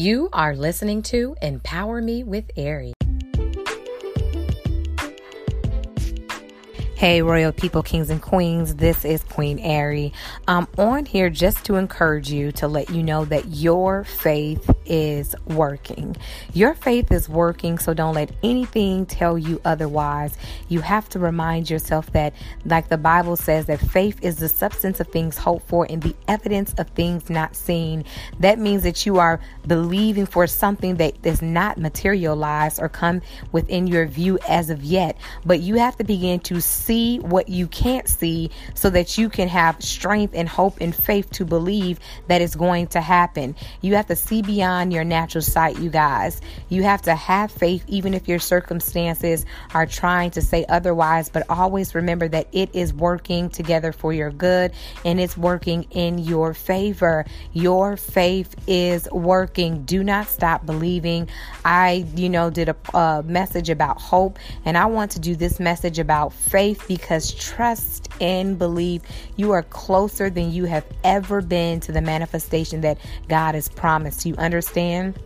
You are listening to Empower Me with Aerie. Hey, royal people, kings and queens, this is Queen Aerie. I'm on here just to encourage you, to let you know that your faith is working. Your faith is working, so don't let anything tell you otherwise. You have to remind yourself that, like the Bible says, that faith is the substance of things hoped for and the evidence of things not seen. That means that you are believing for something that does not materialize or come within your view as of yet, but you have to begin to see what you can't see so that you can have strength and hope and faith to believe that it's going to happen. You have to see beyond your natural sight, you guys. You have to have faith even if your circumstances are trying to say otherwise, but always remember that it is working together for your good and it's working in your favor. Your faith is working. Do not stop believing. I, did a message about hope, and I want to do this message about faith, because trust and believe you are closer than you have ever been to the manifestation that God has promised. You understand?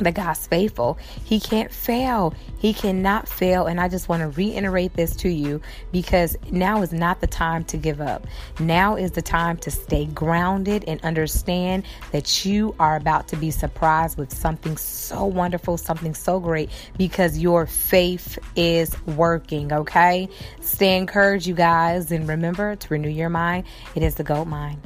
That God's faithful. He can't fail. He cannot fail. And I just want to reiterate this to you, because now is not the time to give up. Now is the time to stay grounded and understand that you are about to be surprised with something so wonderful, something so great, because your faith is working. Okay? Stay encouraged, you guys. And remember to renew your mind. It is the gold mine.